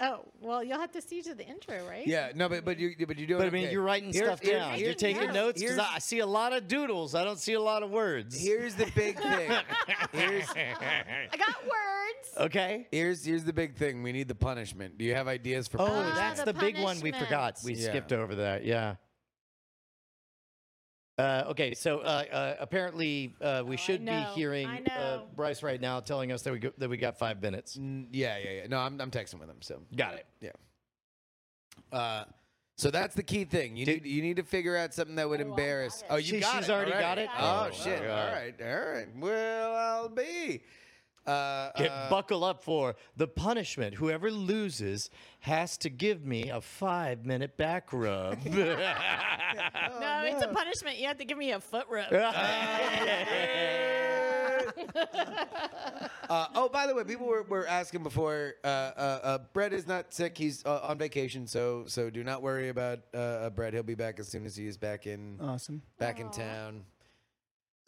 Oh, well, you'll have to see to the intro, right? Yeah, no, but you're doing. But I mean, okay. You're writing stuff down. You're taking notes because I see a lot of doodles. I don't see a lot of words. Here's the big thing. I got words. Okay. Here's the big thing. We need the punishment. Do you have ideas for punishment? Oh, that's the big one we forgot. We skipped over that. Yeah. Okay, so apparently we should be hearing Bryce right now telling us that we got 5 minutes. Yeah. No, I'm texting with him. So got it. Yeah. So that's the key thing. You need to figure out something that would embarrass. Oh, she's already got it. Oh shit! All right. Well, I'll be. Buckle up for the punishment. Whoever loses has to give me a 5-minute back rub. No, it's a punishment. You have to give me a foot rub. By the way, people were asking before. Brett is not sick; he's on vacation, so do not worry about Brett. He'll be back as soon as he is back in town.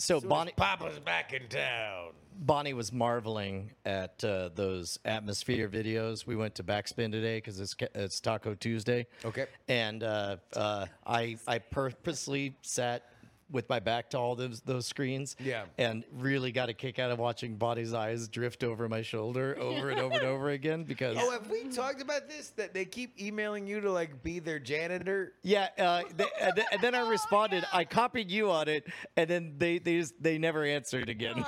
So Bonnie, Papa's back in town. Bonnie was marveling at those Atmosphere videos. We went to Backspin today because it's Taco Tuesday. Okay. And I purposely sat with my back to all those screens. Yeah. And really got a kick out of watching Bonnie's eyes drift over my shoulder over and over and over again because... Oh, have we talked about this? That they keep emailing you to, like, be their janitor? Yeah. And then I responded. Oh, yeah. I copied you on it, and then they never answered again,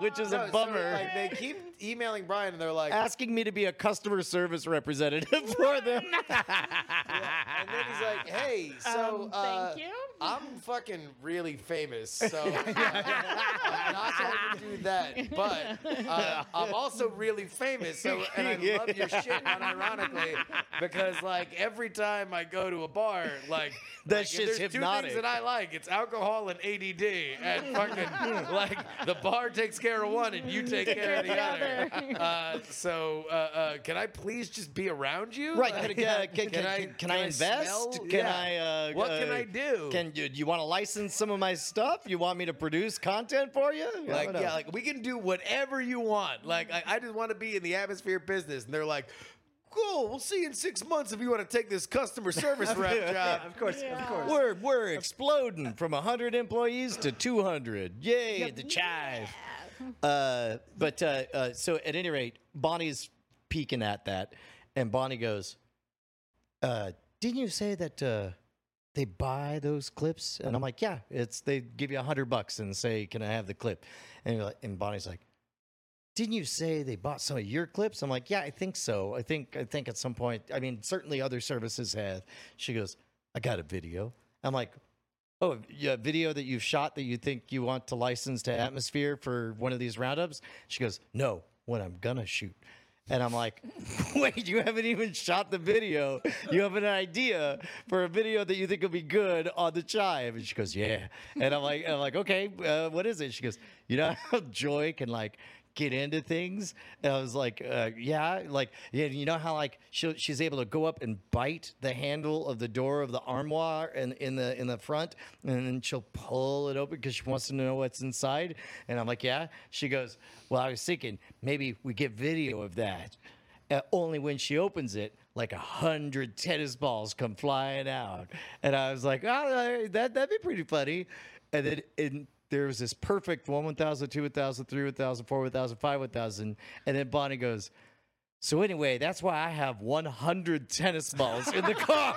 which is a bummer. So, like, they keep emailing Brian, and they're like... asking me to be a customer service representative for them. Yeah. And then he's like, hey, so... thank you. I'm fucking really famous, so I'm not going to do that. But I'm also really famous, so and I love your shit, unironically, because like every time I go to a bar, like that shit's hypnotic. There's two things that I like: it's alcohol and ADD, and fucking like the bar takes care of one and you take care of the other. So can I please just be around you? Right? Can I invest? Smell? What can I do? Do you want to license some of my stuff? You want me to produce content for you? Like we can do whatever you want. Like I just want to be in the Atmosphere business. And they're like, cool, we'll see you in 6 months if you want to take this customer service rep job. Yeah, of course. We're exploding from 100 employees to 200. Yay, yep. The Chive. Yeah. So at any rate, Bonnie's peeking at that. And Bonnie goes, didn't you say that... they buy those clips, and I'm like, yeah, they give you $100 and say, can I have the clip? And you're like, and Bonnie's like, didn't you say they bought some of your clips? I'm like, yeah, I think so. I think at some point, I mean, certainly other services have. She goes, I got a video. I'm like, oh, yeah, video that you've shot that you think you want to license to Atmosphere for one of these roundups? She goes, no, what I'm gonna shoot. And I'm like, wait, you haven't even shot the video. You have an idea for a video that you think will be good on the Chive. And she goes, yeah. And I'm like, okay, what is it? She goes, you know how joy can like get into things? And I was like, yeah. You know how like she's able to go up and bite the handle of the door of the armoire and in the front, and then she'll pull it open because she wants to know what's inside. And I'm like, yeah. She goes, well, I was thinking maybe we get video of that. Only when she opens it, like 100 tennis balls come flying out. And I was like, oh, that'd be pretty funny. And then there was this perfect 1,000, 2,000, 3,000, 4,000, 5,000. And then Bonnie goes, so anyway, that's why I have 100 tennis balls in the car.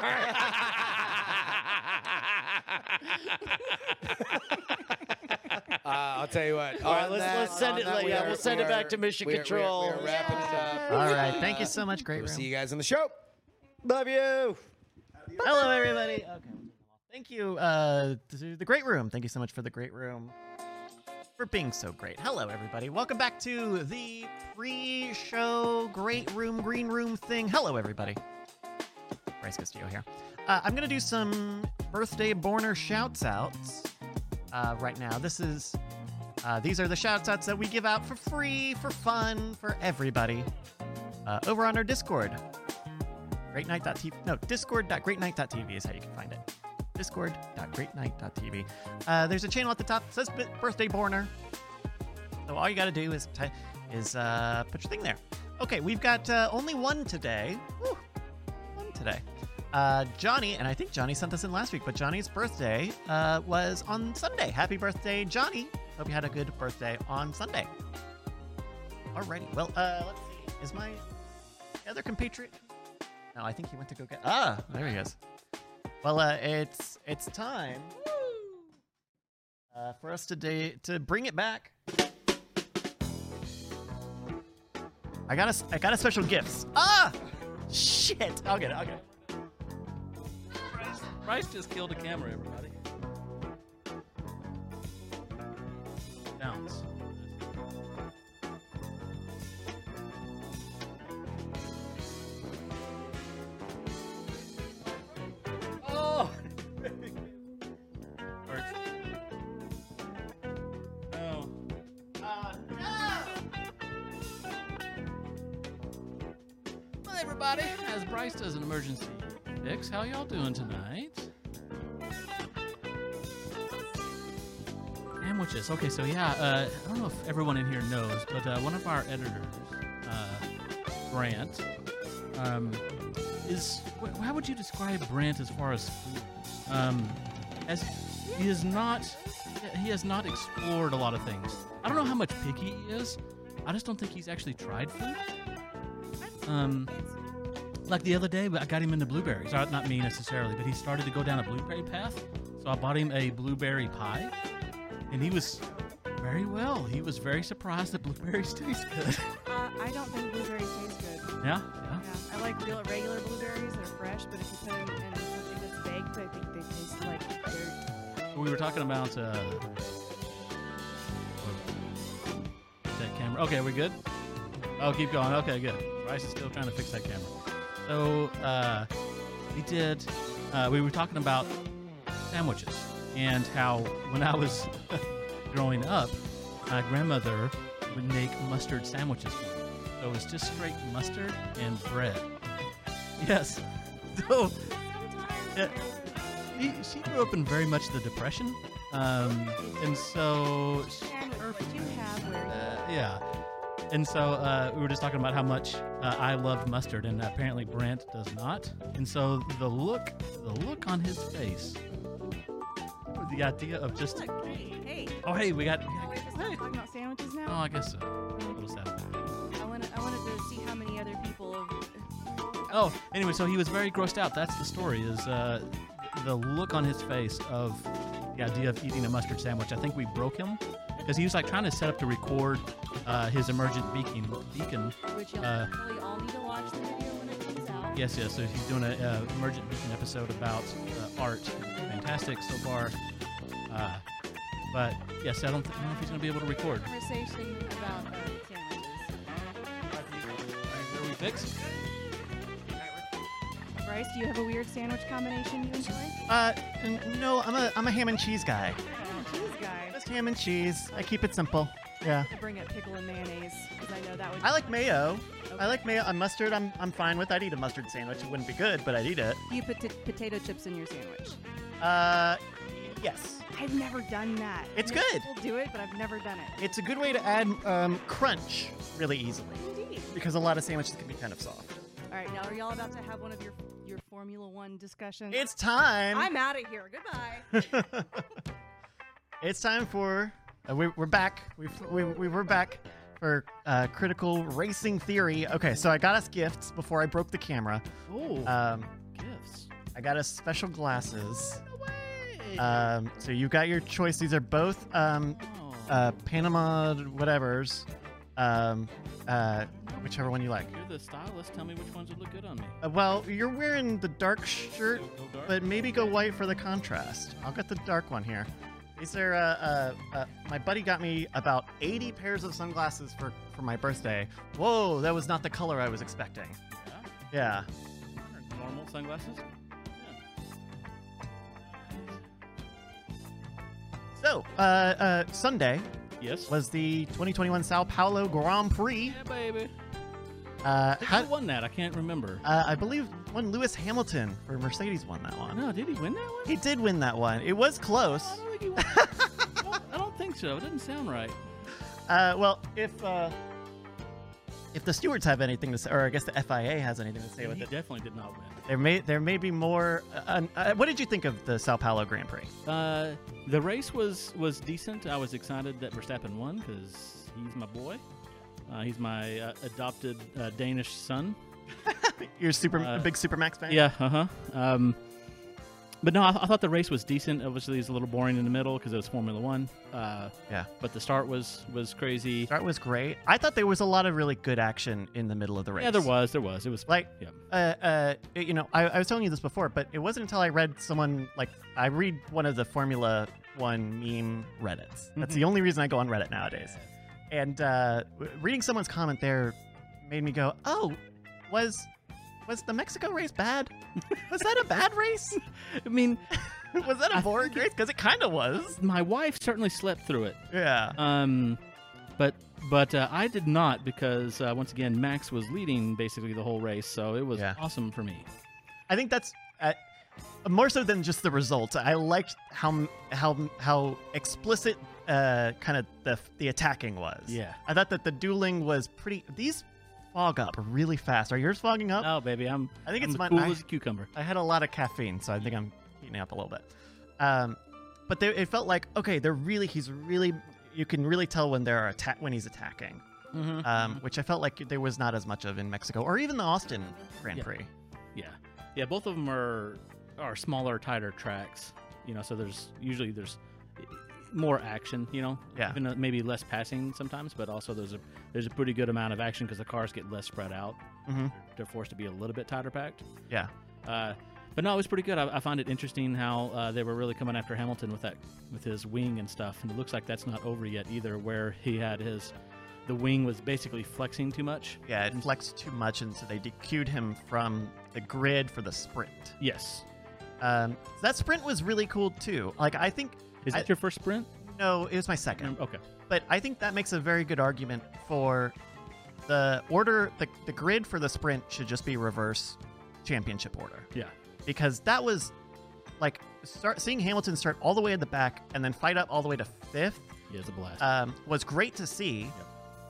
I'll tell you what. All right, let's send it. We'll send it back to Mission Control. We're wrapping it up. All right, thank you so much. Great room. See you guys on the show. Love you. Hello, everybody. Okay. Thank you to the great room. Thank you so much for the great room for being so great. Hello, everybody. Welcome back to the pre-show great room, green room thing. Hello, everybody. Bryce Castillo here. I'm gonna do some birthday borner shouts outs. Right now, these are the shout-outs that we give out for free, for fun, for everybody, over on our Discord. Discord.GreatNight.tv is how you can find it. Discord.GreatNight.tv. There's a channel at the top that says Birthday Borner. So all you gotta do is put your thing there. Okay, we've got only one today. Woo! One today. Johnny, and I think Johnny sent this in last week, but Johnny's birthday was on Sunday. Happy birthday, Johnny. Hope you had a good birthday on Sunday. Alrighty. Well, let's see. Is my other compatriot? No, I think he went to go get... Ah, there he is. Well, it's time for us to bring it back. I got a special gifts. Ah! Shit! I'll get it. Bryce just killed a camera, everybody. Bounce. Oh! No. Well, everybody, as Bryce does an emergency fix, how y'all doing tonight? sandwiches. Okay, so yeah, I don't know if everyone in here knows, but one of our editors, Brant, is... How would you describe Brant as far as food? As he is not... He has not explored a lot of things. I don't know how much picky he is. I just don't think he's actually tried food. Like the other day, I got him into blueberries. Not me necessarily, but he started to go down a blueberry path. So I bought him a blueberry pie, and he was very well. He was very surprised that blueberries taste good. I don't think blueberries taste good. Yeah. I like regular blueberries. They're fresh, but if you put them in something that's baked, I think they taste like dirt. We were talking about... that camera. Okay, we good? Oh, keep going. Okay, good. Bryce is still trying to fix that camera. So, we were talking about sandwiches and how when I was growing up, my grandmother would make mustard sandwiches for me. So it was just straight mustard and bread. Yes. So, she grew up in very much the Depression. And so... And so we were just talking about how much I loved mustard, and apparently Brant does not. And so the look on his face, the idea of just... Look, hey. Oh, hey, we got talking about sandwiches now? Oh, I guess so. A little sandwich. I wanted to see how many other people... Oh, anyway, so he was very grossed out. That's the story, is the look on his face of the idea of eating a mustard sandwich. I think we broke him. Because he was like trying to set up to record his Emergent Beacon. Which you'll probably all need to watch the video when it comes out. Yes. So he's doing an Emergent Beacon episode about art. Fantastic so far. But yes, I don't know if he's going to be able to record. Conversation about sandwiches. Are we fixed? Bryce, do you have a weird sandwich combination you enjoy? No, I'm a ham and cheese guy. Ham and cheese. I keep it simple. Yeah. I bring up pickle and mayonnaise because I know that would. I like mayo. Okay. I like mayo. Mustard. I'm fine with. I'd eat a mustard sandwich. It wouldn't be good, but I'd eat it. Do you put potato chips in your sandwich? Yes. I've never done that. It's good. People do it, but I've never done it. It's a good way to add crunch really easily. Indeed. Because a lot of sandwiches can be kind of soft. All right, now are y'all about to have one of your Formula One discussions? It's time. I'm out of here. Goodbye. It's time for we're back. We're back for critical racing theory. Okay, so I got us gifts before I broke the camera. Ooh, gifts! I got us special glasses. No way. So you got your choice. These are both Panama whatevers, whichever one you like. You're the stylist. Tell me which ones would look good on me. Well, you're wearing the dark shirt, dark. But maybe go white for the contrast. I'll get the dark one here. These are, my buddy got me about 80 pairs of sunglasses for my birthday. Whoa, that was not the color I was expecting. Yeah. Normal sunglasses? Yeah. So, Sunday. Yes. Was the 2021 Sao Paulo Grand Prix. Yeah, baby. Who won that? I can't remember. I believe when Lewis Hamilton for Mercedes won that one. No, did he win that one? He did win that one. It was close. I don't think he won. I don't think so. It doesn't sound right. Well, if the stewards have anything to say, or I guess the FIA has anything to say with it. He definitely did not win. There may be more. What did you think of the Sao Paulo Grand Prix? The race was decent. I was excited that Verstappen won because he's my boy. He's my adopted Danish son. You're a big Supermax fan? Yeah, But no, I thought the race was decent. Obviously, it's a little boring in the middle because it was Formula One. Yeah. But the start was crazy. The start was great. I thought there was a lot of really good action in the middle of the race. Yeah, there was. It was like, yeah. I was telling you this before, but it wasn't until I read I read one of the Formula One meme Reddits. That's the only reason I go on Reddit nowadays. And reading someone's comment there made me go, "Oh, was the Mexico race bad? Was that a bad race? I mean, was that a boring race? Because it kind of was." My wife certainly slept through it. Yeah. But I did not because once again Max was leading basically the whole race, so it was awesome for me. I think that's more so than just the results. I liked how explicit kind of the attacking was. Yeah. I thought that the dueling was pretty. These fog up really fast. Are yours fogging up? No, baby. I think it's cool as a cucumber. I had a lot of caffeine, so I think I'm heating up a little bit. But it felt like, okay, you can really tell when he's attacking, which I felt like there was not as much of in Mexico or even the Austin Grand Prix. Yeah, yeah, both of them are smaller, tighter tracks, so there's more action, yeah, even maybe less passing sometimes, but also there's a pretty good amount of action because the cars get less spread out. They're forced to be a little bit tighter packed. Yeah. But no, it was pretty good. I find it interesting how they were really coming after Hamilton with his wing and stuff, and it looks like that's not over yet either. Where he had the wing was basically flexing too much. Yeah, it flexed too much, and so they DQ'd him from the grid for the sprint. Yes, so that sprint was really cool too. Like is that your first sprint? No, it was my second. Okay, but I think that makes a very good argument for the order. The grid for the sprint should just be reverse championship order. Yeah. Because that was like seeing Hamilton start all the way at the back and then fight up all the way to fifth. Yeah, it's a blast. Was great to see.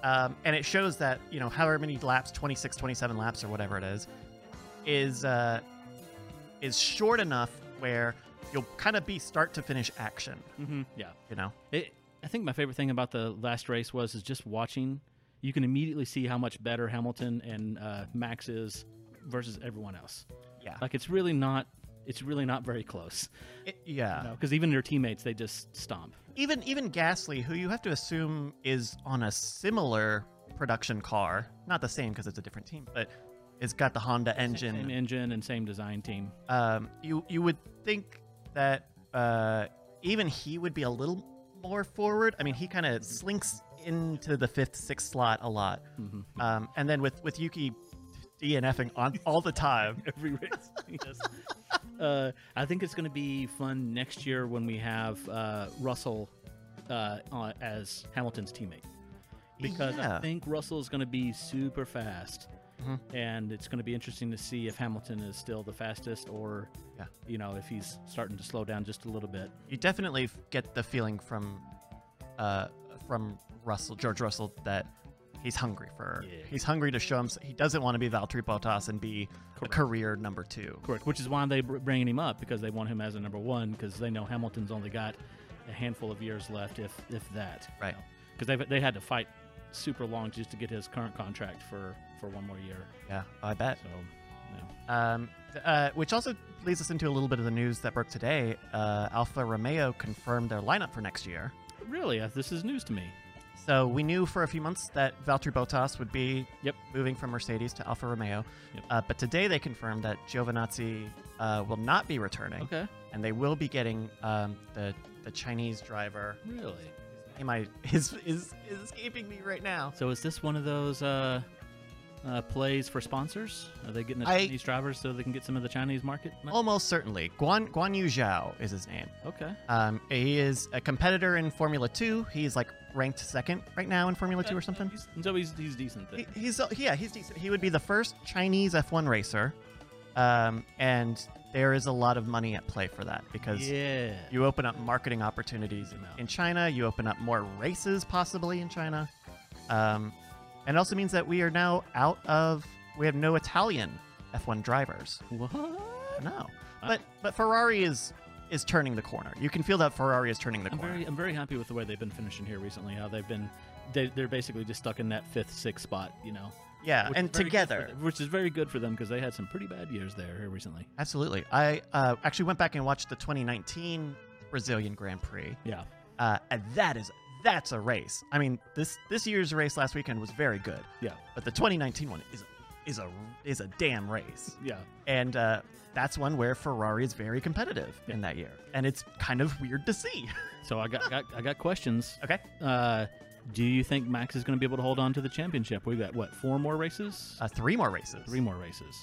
Yep. And it shows that, however many laps, 26, 27 laps or whatever it is short enough where you'll kind of be start to finish action. Mm-hmm. Yeah. I think my favorite thing about the last race was just watching. You can immediately see how much better Hamilton and Max is versus everyone else. Yeah. Like it's really not very close. Because even their teammates, they just stomp. Even Gasly, who you have to assume is on a similar production car, not the same because it's a different team, but it's got the Honda engine, same engine and same design team. You would think that even he would be a little more forward. I mean, he kind of slinks into the fifth, sixth slot a lot, and then with Yuki. DNFing on all the time. Every race. Yes. I think it's going to be fun next year when we have Russell as Hamilton's teammate. Because I think Russell is going to be super fast. Mm-hmm. And it's going to be interesting to see if Hamilton is still the fastest or, if he's starting to slow down just a little bit. You definitely get the feeling from George Russell that he's hungry he's hungry to show him. He doesn't want to be Valtteri Bottas and be a career number two. Correct, which is why they're bringing him up, because they want him as a number one, because they know Hamilton's only got a handful of years left, if that. Right. Because they had to fight super long just to get his current contract for one more year. Yeah, I bet. So, yeah. Which also leads us into a little bit of the news that broke today. Alfa Romeo confirmed their lineup for next year. Really? This is news to me. So we knew for a few months that Valtteri Bottas would be moving from Mercedes to Alfa Romeo. Yep. But today they confirmed that Giovinazzi will not be returning. Okay. And they will be getting the Chinese driver. Really? His name is escaping me right now. So is this one of those plays for sponsors? Are they getting Chinese drivers so they can get some of the Chinese market? Almost certainly. Guanyu Zhao is his name. Okay. He is a competitor in Formula 2. He's ranked second right now in Formula 2 or something. So he's decent then. He's decent. He would be the first Chinese F1 racer, and there is a lot of money at play for that because you open up marketing opportunities in China. You open up more races possibly in China, and it also means that we are now we have no Italian F1 drivers. What? No, but Ferrari is turning the corner. You can feel that Ferrari is turning the corner. I'm very happy with the way they've been finishing here recently. How they're basically just stuck in that fifth, sixth spot. Yeah, and together, which is very good for them because they had some pretty bad years there here recently. Absolutely. I actually went back and watched the 2019 Brazilian Grand Prix. Yeah, and that's a race. I mean, this year's race last weekend was very good. Yeah, but the 2019 one is a damn race. Yeah, and that's one where Ferrari is very competitive in that year, and it's kind of weird to see. So I got questions. Okay, do you think Max is going to be able to hold on to the championship? We've got four more races? Three more races.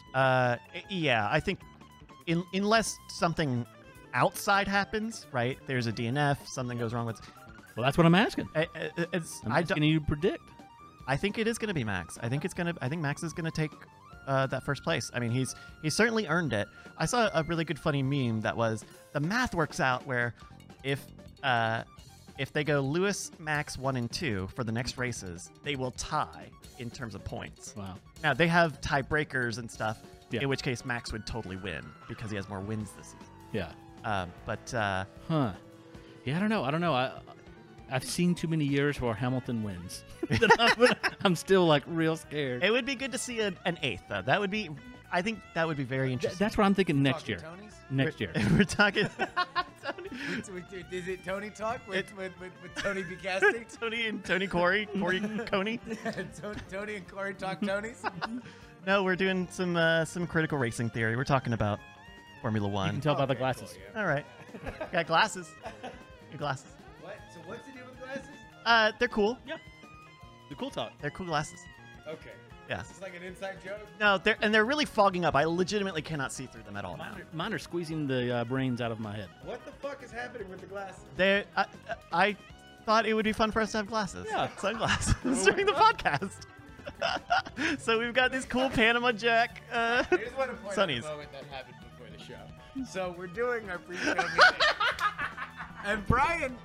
Yeah, I think unless something outside happens, right? There's a DNF, something goes wrong with. Well, that's what I'm asking. I'm asking you to predict. I think it is going to be Max. I think Max is going to take that first place. I mean, he's certainly earned it. I saw a really good funny meme that was the math works out where if If they go Lewis, Max 1 and 2 for the next races, they will tie in terms of points. Wow. Now they have tiebreakers and stuff, in which case Max would totally win because he has more wins this season. Yeah. Yeah, I don't know. I've seen too many years where Hamilton wins. I'm still like real scared. It would be good to see an eighth though. That would be, I think that would be very interesting. That's what I'm thinking next year. Tony's? Next year. We're talking. Tony. Is it Tony talk with Tony Bucastic? Tony and Tony Corey Coney. Tony and Corey talk Tonys. No, we're doing some critical racing theory. We're talking about Formula One. You can tell by the glasses. Cool, yeah. All right, got glasses. Your glasses. What? So what's the deal with glasses? They're cool. Yeah. The cool talk. They're cool glasses. Okay. Yes. It's like an inside joke. No, they're really fogging up. I legitimately cannot see through them at all. Mine are squeezing the brains out of my head. What the fuck is happening with the glasses? I thought it would be fun for us to have glasses. Yeah, sunglasses during the podcast. So we've got these cool Panama Jack sunnies. Moment that happened before the show. So we're doing our pre-show meeting, and Brian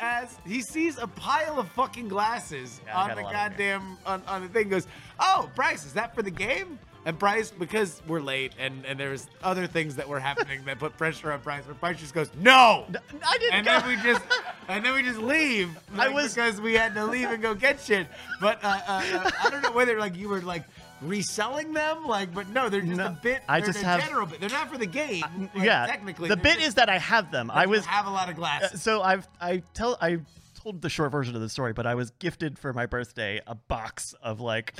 asks, he sees a pile of fucking glasses on the goddamn, on the thing, goes, oh, Bryce, is that for the game? And Bryce, because we're late and there's other things that were happening that put pressure on Bryce, but Bryce just goes, no, I didn't. And then we just leave because we had to leave and go get shit. But I don't know whether like you were like reselling them, like, but no, they're just a bit. I just have general, but they're not for the game. Like, yeah, technically, the bit is that I have them. I have a lot of glasses. So I told the short version of the story, but I was gifted for my birthday a box of like.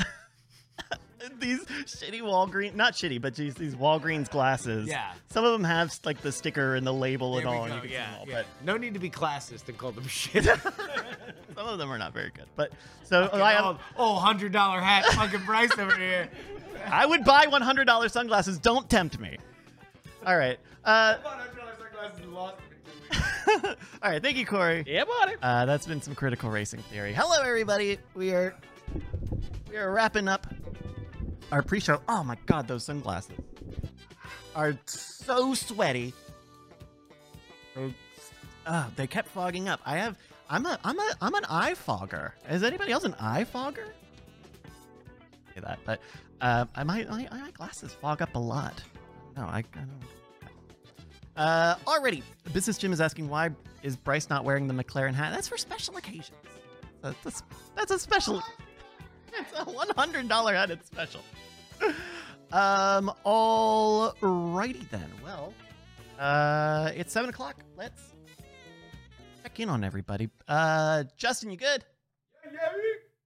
These shitty Walgreens, not shitty, but geez, these Walgreens glasses. Yeah. Some of them have like the sticker and the label and all. But no need to be classist and call them shit. Some of them are not very good. But so I have $100 hat fucking Bryce over here. I would buy $100 sunglasses. Don't tempt me. All right. I bought $100 sunglasses and lost them in 2 weeks. All right. Thank you, Corey. Yeah, bought it. That's been some critical racing theory. Hello, everybody. We are wrapping up our pre-show. Oh my God, those sunglasses are so sweaty. They kept fogging up. I'm an eye fogger. Is anybody else an eye fogger? I say that, but my glasses fog up a lot. No, I don't. Already, Business Jim is asking, why is Bryce not wearing the McLaren hat? That's for special occasions. That's a special. It's a $100 hat. It's special. All righty then. Well, it's 7 o'clock. Let's check in on everybody. Justin, you good? Yeah.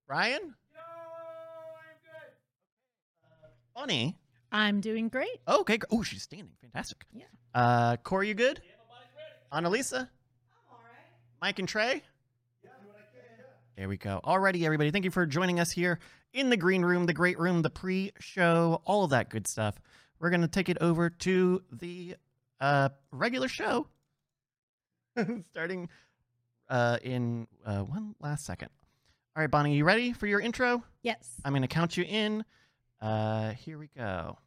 Ryan? No, I'm good. Bonnie? I'm doing great. Okay. Oh, she's standing. Fantastic. Yeah. Corey, you good? Yeah, everybody's ready. Annalisa? I'm all right. Mike and Trey? There we go. Alrighty, everybody. Thank you for joining us here in the green room, the great room, the pre-show, all of that good stuff. We're going to take it over to the regular show starting in one last second. All right, Bonnie, you ready for your intro? Yes. I'm going to count you in. Here we go.